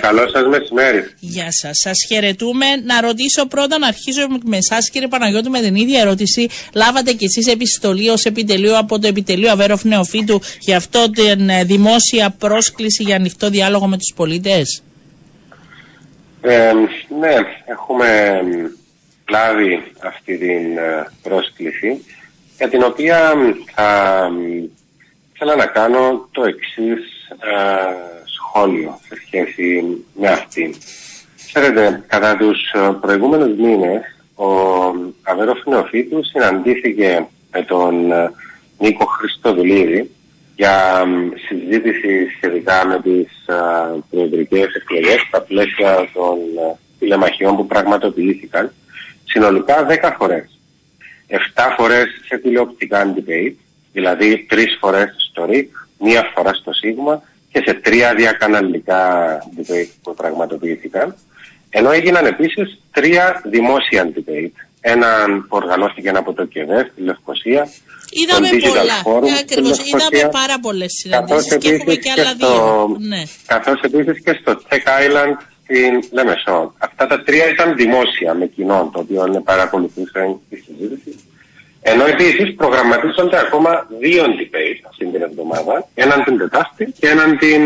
Καλό σας μεσημέρι. Γεια σας. Σας χαιρετούμε. Να ρωτήσω πρώτα, να αρχίσω με εσάς, κύριε Παναγιώτη, με την ίδια ερώτηση. Λάβατε κι εσείς επιστολή ως επιτελείο από το επιτελείο Αβέρωφ Νεοφύτου για αυτό την δημόσια πρόσκληση για ανοιχτό διάλογο με τους πολίτες? Ναι, έχουμε λάβει αυτή την πρόσκληση, για την οποία θέλω να κάνω το εξής σχόλιο σε σχέση με αυτή. Ξέρετε, κατά τους προηγούμενους μήνες, ο Αβέρωφ Νεοφύτου συναντήθηκε με τον Νίκο Χριστοδουλίδη για συζήτηση σχετικά με τις προεδρικές εκλογές στα πλαίσια των τηλεμαχιών που πραγματοποιήθηκαν συνολικά 10 φορές. 7 φορές σε τηλεοπτικά debate, δηλαδή 3 φορές στο ΡΙΚ, 1 φορά στο ΣΥΓΜΑ και σε 3 διακαναλικά debate που πραγματοποιήθηκαν. Ενώ έγιναν επίσης 3 δημόσια debate. Έναν που οργανώθηκε από το ΚΕΒΕ στη Λευκοσία. Είδαμε πολλά. Ακριβώς, είδαμε πάρα πολλές συναντήσεις και έχουμε και άλλα δύο. Ναι. Καθώς επίσης και στο Tech Island στην Λεμεσό. Αυτά τα 3 ήταν δημόσια με κοινό, το οποίο παρακολουθούσαν τη συζήτηση. Ενώ επίσης προγραμματίζονται ακόμα 2 debate αυτήν την εβδομάδα. Έναν την Τετάρτη και έναν την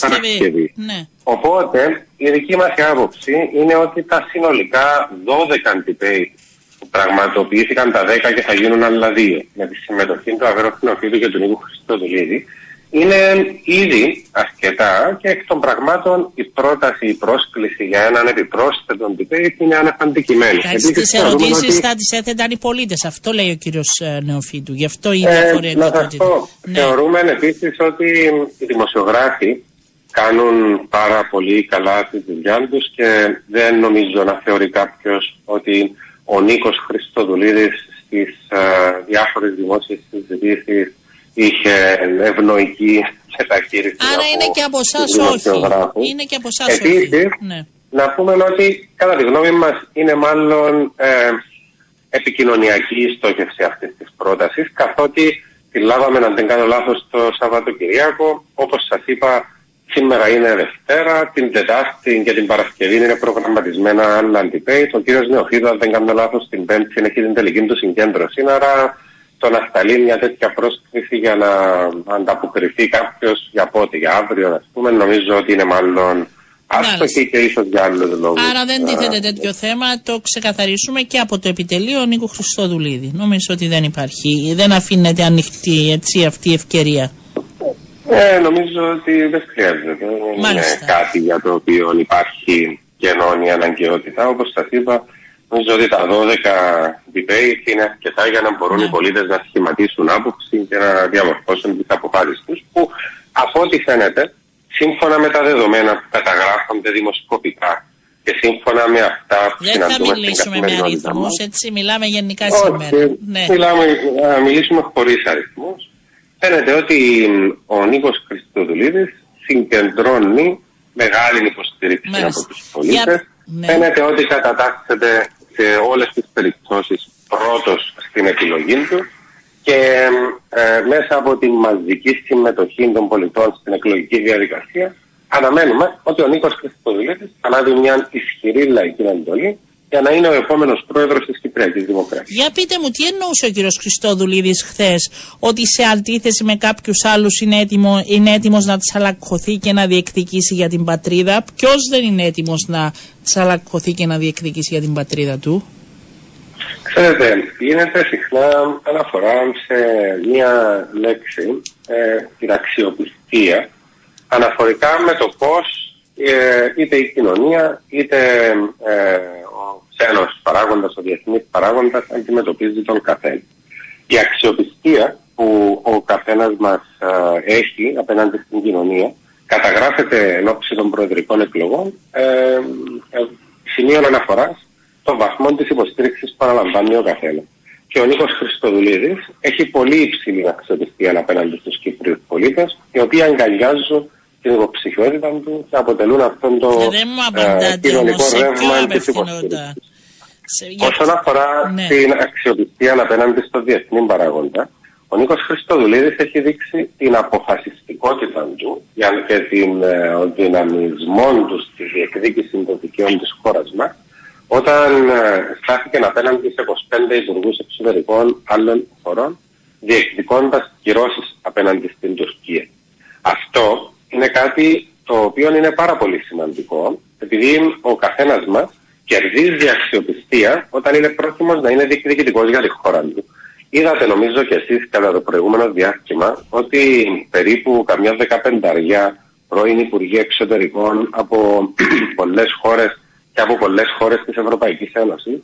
Παρασκευή. Ναι. Οπότε η δική μας άποψη είναι ότι τα συνολικά 12 debate που πραγματοποιήθηκαν τα 10 και θα γίνουν άλλα 2 με τη συμμετοχή του Αβέρωφ Νεοφύτου και του Νίκου Χριστοδουλίδη είναι ήδη αρκετά, και εκ των πραγμάτων η πρόταση, η πρόσκληση για έναν επιπρόσθετο debate είναι άνευ αντικειμένη. Τις ερωτήσεις ότι θα τις έθεταν οι πολίτες, αυτό λέει ο κύριος Νεοφύτου, γι' αυτό είναι αφορετικότητα. Ναι. Θεωρούμε επίσης ότι οι δημοσιογράφοι κάνουν πάρα πολύ καλά τη δουλειά τους και δεν νομίζω να θεωρεί κάποιος ότι ο Νίκος Χριστοδουλίδης στις διάφορες δημόσιες συζητήσεις είχε ευνοϊκή μεταχείριση. Άρα είναι και από εσάς όχι. Είναι και από εσάς όχι. Επίσης, ναι, να πούμε ότι κατά τη γνώμη μας είναι μάλλον επικοινωνιακή η στόχευση αυτής της πρότασης, καθότι τη λάβαμε, αν δεν κάνω λάθος, το Σαββατοκυριακό. Όπως σας είπα, σήμερα είναι Δευτέρα, την Τετάρτη και την Παρασκευή είναι προγραμματισμένα άλλα debate. Ο κύριος Νεοφύτου, αν δεν κάνω λάθος, την Πέμπτη είναι και την τελική του συγκέντρωση. Άρα το να σταλεί μια τέτοια πρόσκληση για να ανταποκριθεί κάποιος για πότε, για αύριο, ας πούμε, νομίζω ότι είναι μάλλον άστοχη και ίσως για άλλους λόγους. Άρα δεν τίθεται τέτοιο θέμα, το ξεκαθαρίσουμε και από το επιτελείο Νίκου Χριστοδουλίδη. Νομίζω ότι δεν υπάρχει, δεν αφήνεται ανοιχτή έτσι αυτή η ευκαιρία. Νομίζω ότι δεν χρειάζεται. Είναι κάτι για το οποίο υπάρχει καινώνια αναγκαιότητα. Όπως σας είπα, νομίζω ότι τα 12 debate είναι αρκετά για να μπορούν οι πολίτες να σχηματίσουν άποψη και να διαμορφώσουν τις αποφάσεις τους, που από ό,τι φαίνεται, σύμφωνα με τα δεδομένα που καταγράφονται δημοσκοπικά και σύμφωνα με αυτά που συναντούμε στην καθημερινότητα. Δεν θα μιλήσουμε με αριθμούς, έτσι μιλάμε γενικά σήμερα. Να μιλήσουμε χωρίς αριθμούς. Φαίνεται ότι ο Νίκος Χριστοδουλίδης συγκεντρώνει μεγάλη υποστήριξη από τους πολίτες. Φαίνεται ότι κατατάσσεται σε όλες τις περιπτώσεις πρώτος στην επιλογή του και μέσα από τη μαζική συμμετοχή των πολιτών στην εκλογική διαδικασία αναμένουμε ότι ο Νίκος Χριστοδουλίδης ανάδει μια ισχυρή λαϊκή εντολή για να είναι ο επόμενος πρόεδρος της Κυπριακής Δημοκρατίας. Για πείτε μου, τι εννοούσε ο κύριος Χριστοδουλίδης χθες, ότι σε αντίθεση με κάποιους άλλους είναι έτοιμος να τσαλακωθεί και να διεκδικήσει για την πατρίδα? Ποιος δεν είναι έτοιμος να τσαλακωθεί και να διεκδικήσει για την πατρίδα του? Ξέρετε, γίνεται συχνά αναφορά σε μία λέξη, την αξιοπιστία, αναφορικά με το πώς είτε η κοινωνία είτε ο ξένος παράγοντας, ο διεθνής παράγοντας αντιμετωπίζει τον καθένα. Η αξιοπιστία που ο καθένας μας έχει απέναντι στην κοινωνία καταγράφεται εν ώψη των προεδρικών εκλογών σημείο αναφοράς των βαθμών της υποστήριξης που αναλαμβάνει ο καθένας. Και ο Νίκος Χριστοδουλίδης έχει πολύ υψηλή αξιοπιστία απέναντι στους Κύπριους πολίτες, οι οποίοι αγκαλιάζουν την υποψηφιότητα του και αποτελούν αυτόν τον κοινωνικό ρεύμα της υποστήριξης. Όσον αφορά την αξιοπιστία απέναντι στο διεθνή παράγοντα, Ο Νίκος Χριστοδουλίδης έχει δείξει την αποφασιστικότητα του και τον δυναμισμό του στη διεκδίκηση των δικαιών της χώρας μας, όταν στάθηκε απέναντι σε 25 υπουργούς εξωτερικών άλλων χωρών, διεκδικώντας κυρώσεις απέναντι στην Τουρκία. Αυτό είναι κάτι το οποίο είναι πάρα πολύ σημαντικό, επειδή ο καθένας μας κερδίζει αξιοπιστία όταν είναι πρόθυμος να είναι διεκδικητικός για τη χώρα του. Είδατε, νομίζω και εσείς κατά το προηγούμενο διάστημα, ότι περίπου καμιά 15 πρώην υπουργοί εξωτερικών από πολλές χώρες και από πολλές χώρες της Ευρωπαϊκής Ένωσης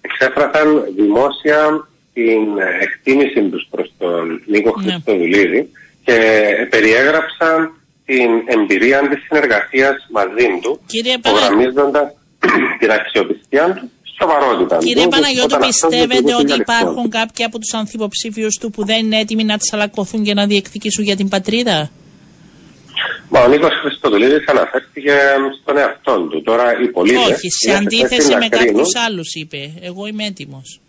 εξέφρασαν δημόσια την εκτίμηση τους προς τον Νίκο Χριστοδουλίδη και περιέγραψαν την εμπειρία της συνεργασίας μαζί του, υπογραμμίζοντας την αξιοπιστία του. Κύριε Παναγιώτου, πιστεύετε ότι υπάρχουν κάποιοι από τους ανθυποψήφιους του που δεν είναι έτοιμοι να τσαλακωθούν και να διεκδικήσουν για την πατρίδα? Μα ο Νίκος Χριστοδουλίδης αναφέρθηκε στον εαυτό του. Τώρα οι πολίτες... Όχι, σε αντίθεση με κάποιους άλλους, είπε. Εγώ είμαι έτοιμος.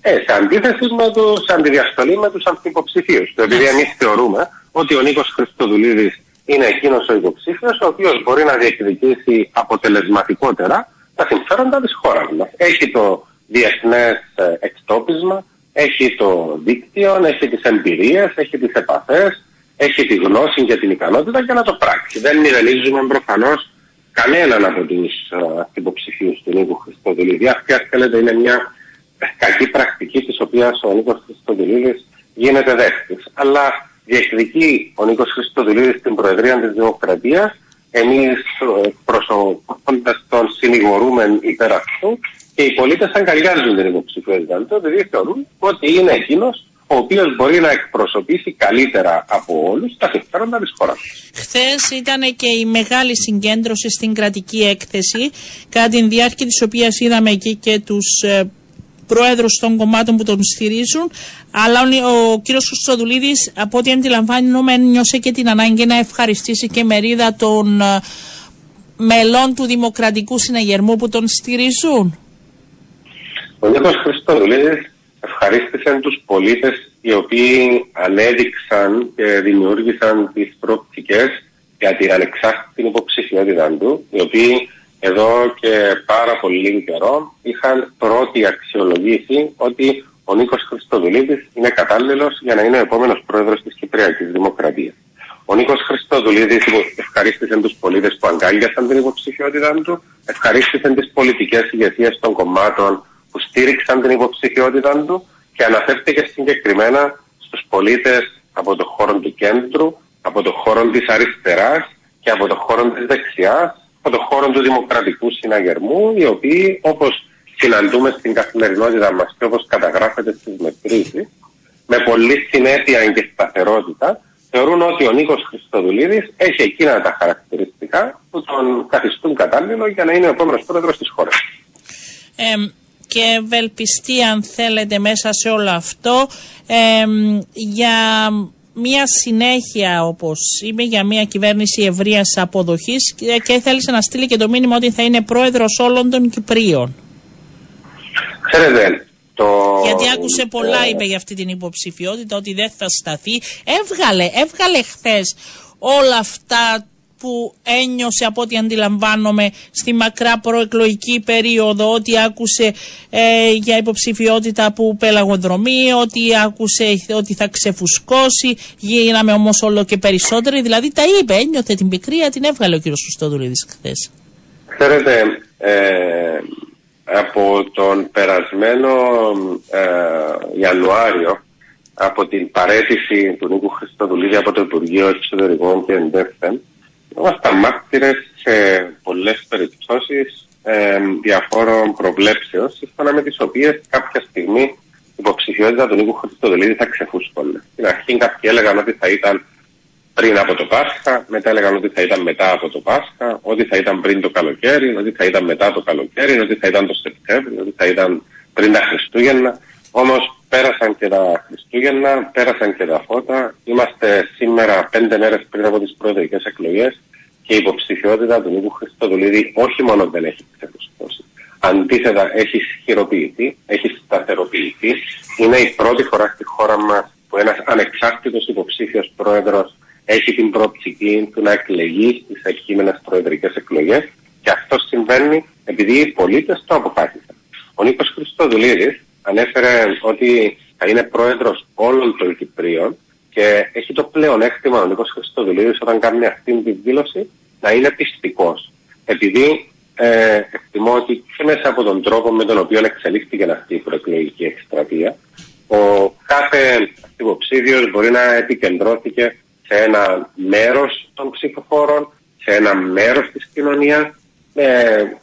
Σε αντίθεση με τους, σε αντιδιαστολή με τους ανθυποψηφίους. Επειδή εμείς θεωρούμε ότι ο Νίκος Χριστοδουλίδης είναι εκείνος ο υποψήφιος, ο οποίος μπορεί να διεκδικήσει αποτελεσματικότερα τα συμφέροντα της χώρας μας. Έχει το διεθνές εκτόπισμα, έχει το δίκτυο, έχει τις εμπειρίες, έχει τις επαφές, έχει τη γνώση και την ικανότητα για να το πράξει. Δεν μοιρανίζουμε προφανώς κανέναν από τους υποψηφίους του Νίκου Χριστοδουλίδη. Αυτή, αν θέλετε, είναι μια κακή πρακτική της οποίας ο Νίκος Χριστοδουλίδης γίνεται δέχτης. Αλλά διεκδικεί ο Νίκος Χριστοδουλίδης την Προεδρία της Δημοκρατίας. Εμείς προσωπώντας τον συνηγορούμε υπέρ αυτού και οι πολίτες αγκαλιάζουν την υποψηφιότητα του, επειδή θεωρούν ότι είναι εκείνος ο οποίος μπορεί να εκπροσωπήσει καλύτερα από όλους τα συμφέροντα της χώρας. Χθες ήταν και η μεγάλη συγκέντρωση στην κρατική έκθεση, κατά τη διάρκεια της οποίας είδαμε εκεί και τους πρόεδρους των κομμάτων που τον στηρίζουν, αλλά ο κύριος Χριστοδουλίδης, από ό,τι αντιλαμβάνομαι, νιώσε και την ανάγκη να ευχαριστήσει και μερίδα των μελών του Δημοκρατικού Συναγερμού που τον στηρίζουν. Ο Νίκος Χριστοδουλίδης ευχαρίστησε τους πολίτες οι οποίοι ανέδειξαν και δημιούργησαν τις προοπτικές για την ανεξάρτητη υποψηφιότητα του, οι οποίοι εδώ και πάρα πολύ καιρό είχαν πρώτη αξιολογήσει ότι ο Νίκος Χριστοδουλίδης είναι κατάλληλος για να είναι ο επόμενος πρόεδρος της Κυπριακής Δημοκρατίας. Ο Νίκος Χριστοδουλίδης ευχαρίστησε τους πολίτες που αγκάλιασαν την υποψηφιότητά του, ευχαρίστησε τις πολιτικές ηγεσίες των κομμάτων που στήριξαν την υποψηφιότητά του και αναφέρθηκε συγκεκριμένα στους πολίτες από το χώρο του κέντρου, από το χώρο της αριστεράς και από το χώρο της δεξιάς, από το χώρο του Δημοκρατικού Συναγερμού, οι οποίοι, όπως συναντούμε στην καθημερινότητα μας και όπως καταγράφεται στις μετρήσεις, με πολλή συνέπεια και σταθερότητα, θεωρούν ότι ο Νίκος Χριστοδουλίδης έχει εκείνα τα χαρακτηριστικά που τον καθιστούν κατάλληλο για να είναι ο επόμενος πρόεδρος της χώρας. Και ευελπιστεί, αν θέλετε, μέσα σε όλο αυτό, για μια συνέχεια, όπως είπε, για μια κυβέρνηση ευρείας αποδοχής και θέλησε να στείλει και το μήνυμα ότι θα είναι πρόεδρος όλων των Κυπρίων. Ξέρετε, γιατί άκουσε πολλά, είπε, για αυτή την υποψηφιότητα, ότι δεν θα σταθεί. Έβγαλε χθες όλα αυτά που ένιωσε, από ό,τι αντιλαμβάνομαι, στη μακρά προεκλογική περίοδο, ότι άκουσε για υποψηφιότητα που πελαγοδρομεί, ότι άκουσε ότι θα ξεφουσκώσει, γίναμε όμως όλο και περισσότεροι. Δηλαδή τα είπε, ένιωθε την πικρία, την έβγαλε ο κύριος Χριστοδουλίδης χθες. Ξέρετε, από τον περασμένο Ιανουάριο, από την παρέτηση του Νίκου Χριστοδουλίδη από το Υπουργείο Εξωτερικών και Εντεύθεν, είμαστε μάρτυρες σε πολλές περιπτώσεις διαφόρων προβλέψεων, σύμφωνα με τις οποίες κάποια στιγμή η υποψηφιότητα του Νίκου Χριστοδουλίδη θα ξεφούσκωνε. Στην αρχή κάποιοι έλεγαν ότι θα ήταν πριν από το Πάσχα, μετά έλεγαν ότι θα ήταν μετά από το Πάσχα, ότι θα ήταν πριν το καλοκαίρι, ότι θα ήταν μετά το καλοκαίρι, ότι θα ήταν το Σεπτέμβριο, ότι θα ήταν πριν τα Χριστούγεννα. Όμως πέρασαν και τα Χριστούγεννα, πέρασαν και τα φώτα. Είμαστε σήμερα 5 μέρες πριν από τις προεδρικές εκλογές και η υποψηφιότητα του Νίκου Χριστοδουλίδη όχι μόνο δεν έχει ξεφουσκώσει. Αντίθετα, έχει ισχυροποιηθεί, έχει σταθεροποιηθεί. Είναι η πρώτη φορά στη χώρα μας που ένας ανεξάρτητος υποψήφιος πρόεδρος έχει την προοπτική του να εκλεγεί στις επικείμενες προεδρικές εκλογές, και αυτό συμβαίνει επειδή οι πολίτες το αποφάσισαν. Ο Νίκος Χριστοδουλίδης ανέφερε ότι θα είναι πρόεδρος όλων των Κυπρίων και έχει το πλεονέκτημα ο Νίκος Χριστοδουλίδης όταν κάνει αυτήν την δήλωση να είναι πιστικός. Επειδή εκτιμώ ότι και μέσα από τον τρόπο με τον οποίο εξελίχθηκε αυτή η προεκλογική εκστρατεία, ο κάθε υποψήφιος μπορεί να επικεντρώθηκε σε ένα μέρος των ψηφοφόρων, σε ένα μέρος της κοινωνίας, με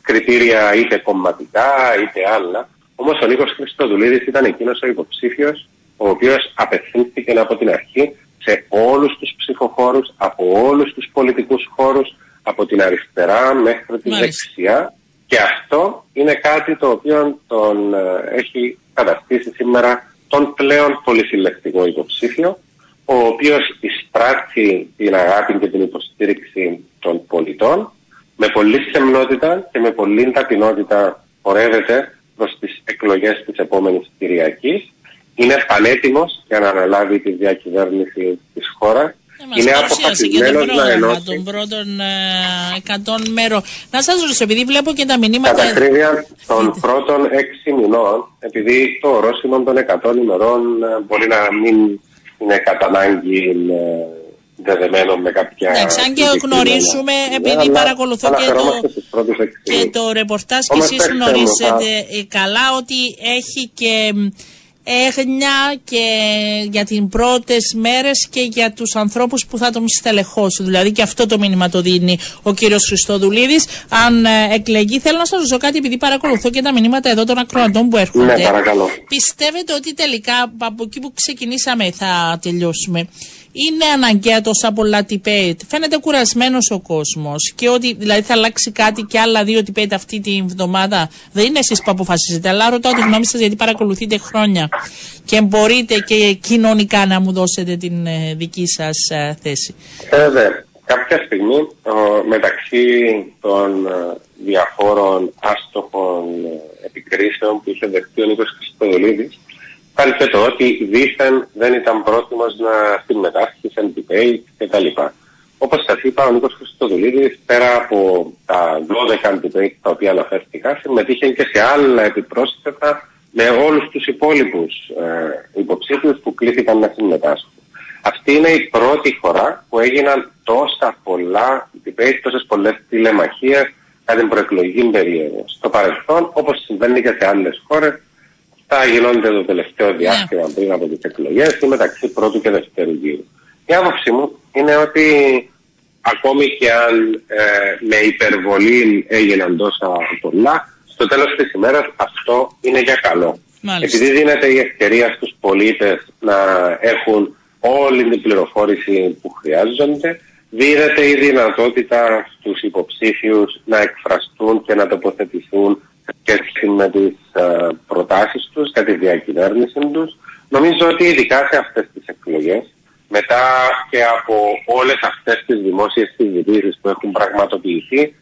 κριτήρια είτε κομματικά είτε άλλα. Όμως ο Νίκος Χριστοδουλίδης ήταν εκείνος ο υποψήφιος, ο οποίος απευθύνθηκε από την αρχή σε όλους τους ψηφοφόρους, από όλους τους πολιτικούς χώρους, από την αριστερά μέχρι την δεξιά. Και αυτό είναι κάτι το οποίο τον έχει καταστήσει σήμερα τον πλέον πολυσυλλεκτικό υποψήφιο, ο οποίος εισπράττει την αγάπη και την υποστήριξη των πολιτών, με πολλή σεμνότητα και με πολλή ταπεινότητα πορεύεται προς τις εκλογές της επόμενης Κυριακής. Είναι πανέτοιμος για να αναλάβει τη διακυβέρνηση της χώρας. Είναι αποφασισμένος να ενώσει τον πρώτον 100 μέρο. Να σας ρωτήσω, επειδή βλέπω και τα μηνύματα. Κατά ακρίβεια των πρώτων 6 μηνών, επειδή το ορόσημο των 100 ημερών μπορεί να μην είναι κατά ανάγκη δεδεμένο με κάποια. Εντάξει, αν και γνωρίζουμε, επειδή παρακολουθώ και το ρεπορτάζ και εσείς γνωρίζετε καλά ότι έχει και έγνοια και για τις πρώτες μέρες και για τους ανθρώπους που θα τον στελεχώσουν. Δηλαδή και αυτό το μήνυμα το δίνει ο κύριος Χριστοδουλίδης. Αν εκλεγεί, θέλω να σας ρωτήσω κάτι, επειδή παρακολουθώ και τα μηνύματα εδώ των ακροατών που έρχονται. Ναι, παρακαλώ. Πιστεύετε ότι τελικά από εκεί που ξεκινήσαμε θα τελειώσουμε? Είναι αναγκαία τόσα πολλά debate? Φαίνεται κουρασμένος ο κόσμος και ότι δηλαδή θα αλλάξει κάτι και άλλα 2 debate αυτή την εβδομάδα? Δεν είναι εσείς που αποφασίζετε, αλλά ρωτάω τη γνώμη σας γιατί παρακολουθείτε χρόνια και μπορείτε και κοινωνικά να μου δώσετε την δική σας θέση. Βέβαια, κάποια στιγμή μεταξύ των διαφόρων άστοχων επικρίσεων που είχε δεχτεί ο Νίκος Χριστοδουλίδης, πάλι και το ότι δήθεν δεν ήταν πρόθυμος να συμμετάσχει σε debate κτλ. Όπως σας είπα, ο Νίκος Χριστοδουλίδης, πέρα από τα 12 debate τα οποία αναφέρθηκα, συμμετείχε και σε άλλα επιπρόσθετα με όλους τους υπόλοιπους υποψήφιους που κλήθηκαν να συμμετάσχουν. Αυτή είναι η πρώτη φορά που έγιναν τόσα πολλά debate, τόσες πολλές τηλεμαχίες κατά την προεκλογική περίοδο. Στο παρελθόν, όπως συμβαίνει και σε άλλες χώρες, τα γινόνται το τελευταίο διάστημα πριν από τις εκλογές ή μεταξύ πρώτου και δεύτερου γύρου. Η άποψή μου είναι ότι ακόμη και αν με υπερβολή έγιναν τόσα πολλά, στο τέλος της ημέρας αυτό είναι για καλό. Μάλιστα. Επειδή δίνεται η ευκαιρία στους πολίτες να έχουν όλη την πληροφόρηση που χρειάζονται, δίνεται η δυνατότητα στους υποψήφιους να εκφραστούν και να τοποθετηθούν σχέση με τις προτάσεις τους και τη διακυβέρνηση τους. Νομίζω ότι ειδικά σε αυτές τις εκλογές, μετά και από όλες αυτές τις δημόσιες συζητήσεις που έχουν πραγματοποιηθεί,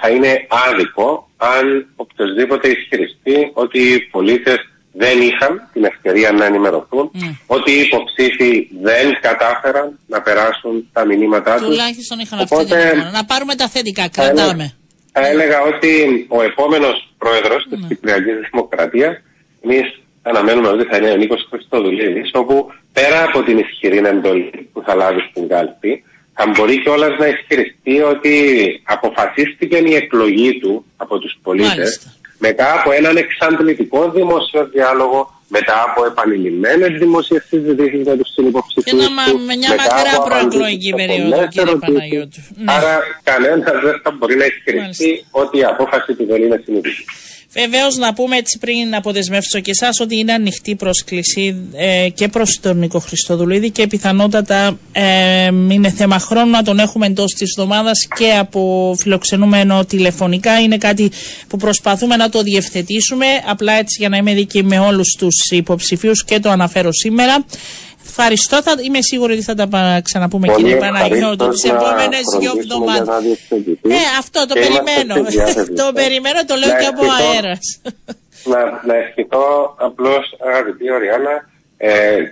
θα είναι άδικο αν οποιοδήποτε ισχυριστεί ότι οι πολίτες δεν είχαν την ευκαιρία να ενημερωθούν, ότι οι υποψήφοι δεν κατάφεραν να περάσουν τα μηνύματά τους. Τουλάχιστον είχαν αυτή. Να πάρουμε τα θετικά, κρατάμε. Θα έλεγα ότι ο επόμενος πρόεδρος της Κυπριακής Δημοκρατίας, εμείς αναμένουμε ότι θα είναι ο Νίκος Χριστοδουλίδης, όπου πέρα από την ισχυρή εντολή που θα λάβει στην κάλπη, θα μπορεί κιόλας να ισχυριστεί ότι αποφασίστηκε η εκλογή του από τους πολίτες. Μάλιστα. Μετά από έναν εξαντλητικό δημόσιο διάλογο, μετά από επανειλημμένες δημόσιες συζητήσεις με τους συνυποψηφίους του, μετά από προεκλογική περίοδο, κύριε Παναγιώτου. Άρα κανένας δεν θα μπορεί να ισχυριστεί ότι η απόφαση του δεν είναι συνειδητή. Βεβαίως, να πούμε έτσι πριν αποδεσμεύσω και εσάς ότι είναι ανοιχτή πρόσκληση και προς τον Νίκο Χριστοδουλίδη και πιθανότατα είναι θέμα χρόνου να τον έχουμε εντός της εβδομάδας και από φιλοξενούμενο τηλεφωνικά. Είναι κάτι που προσπαθούμε να το διευθετήσουμε, απλά έτσι για να είμαι δίκαιη με όλους τους υποψηφίους και το αναφέρω σήμερα. Ευχαριστώ. Είμαι σίγουρη ότι θα τα ξαναπούμε, κύριε Παναγιώτου, τις επόμενες 2 εβδομάδες. Αυτό το περιμένω. Το περιμένω, το λέω και από αέρας. Να ευχηθώ απλώς, αγαπητή Οριάννα,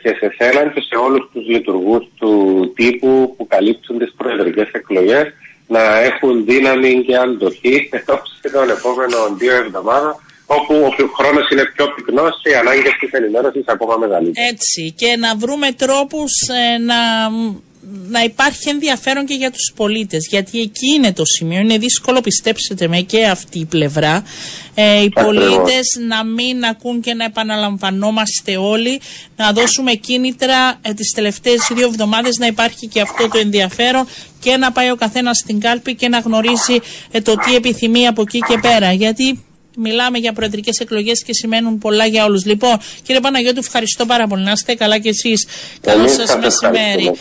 και σε θέλαν και σε όλους τους λειτουργούς του τύπου που καλύπτουν τις προεδρικές εκλογές να έχουν δύναμη και αντοχή ενώψει των επόμενων 2 εβδομάδων, όπου ο χρόνος είναι πιο πυκνός και οι ανάγκες της ενημέρωσης ακόμα μεγαλύτερες. Έτσι, και να βρούμε τρόπους να υπάρχει ενδιαφέρον και για τους πολίτες, γιατί εκεί είναι το σημείο. Είναι δύσκολο, πιστέψτε με, και αυτή η πλευρά. Οι πολίτες να μην ακούν και να επαναλαμβανόμαστε όλοι, να δώσουμε κίνητρα τις τελευταίες 2 εβδομάδες να υπάρχει και αυτό το ενδιαφέρον και να πάει ο καθένας στην κάλπη και να γνωρίζει το τι επιθυμεί από εκεί και πέρα. Γιατί μιλάμε για προεδρικές εκλογές και σημαίνουν πολλά για όλους. Λοιπόν, κύριε Παναγιώτου, ευχαριστώ πάρα πολύ. Να είστε καλά κι εσείς. Καλό σας μεσημέρι.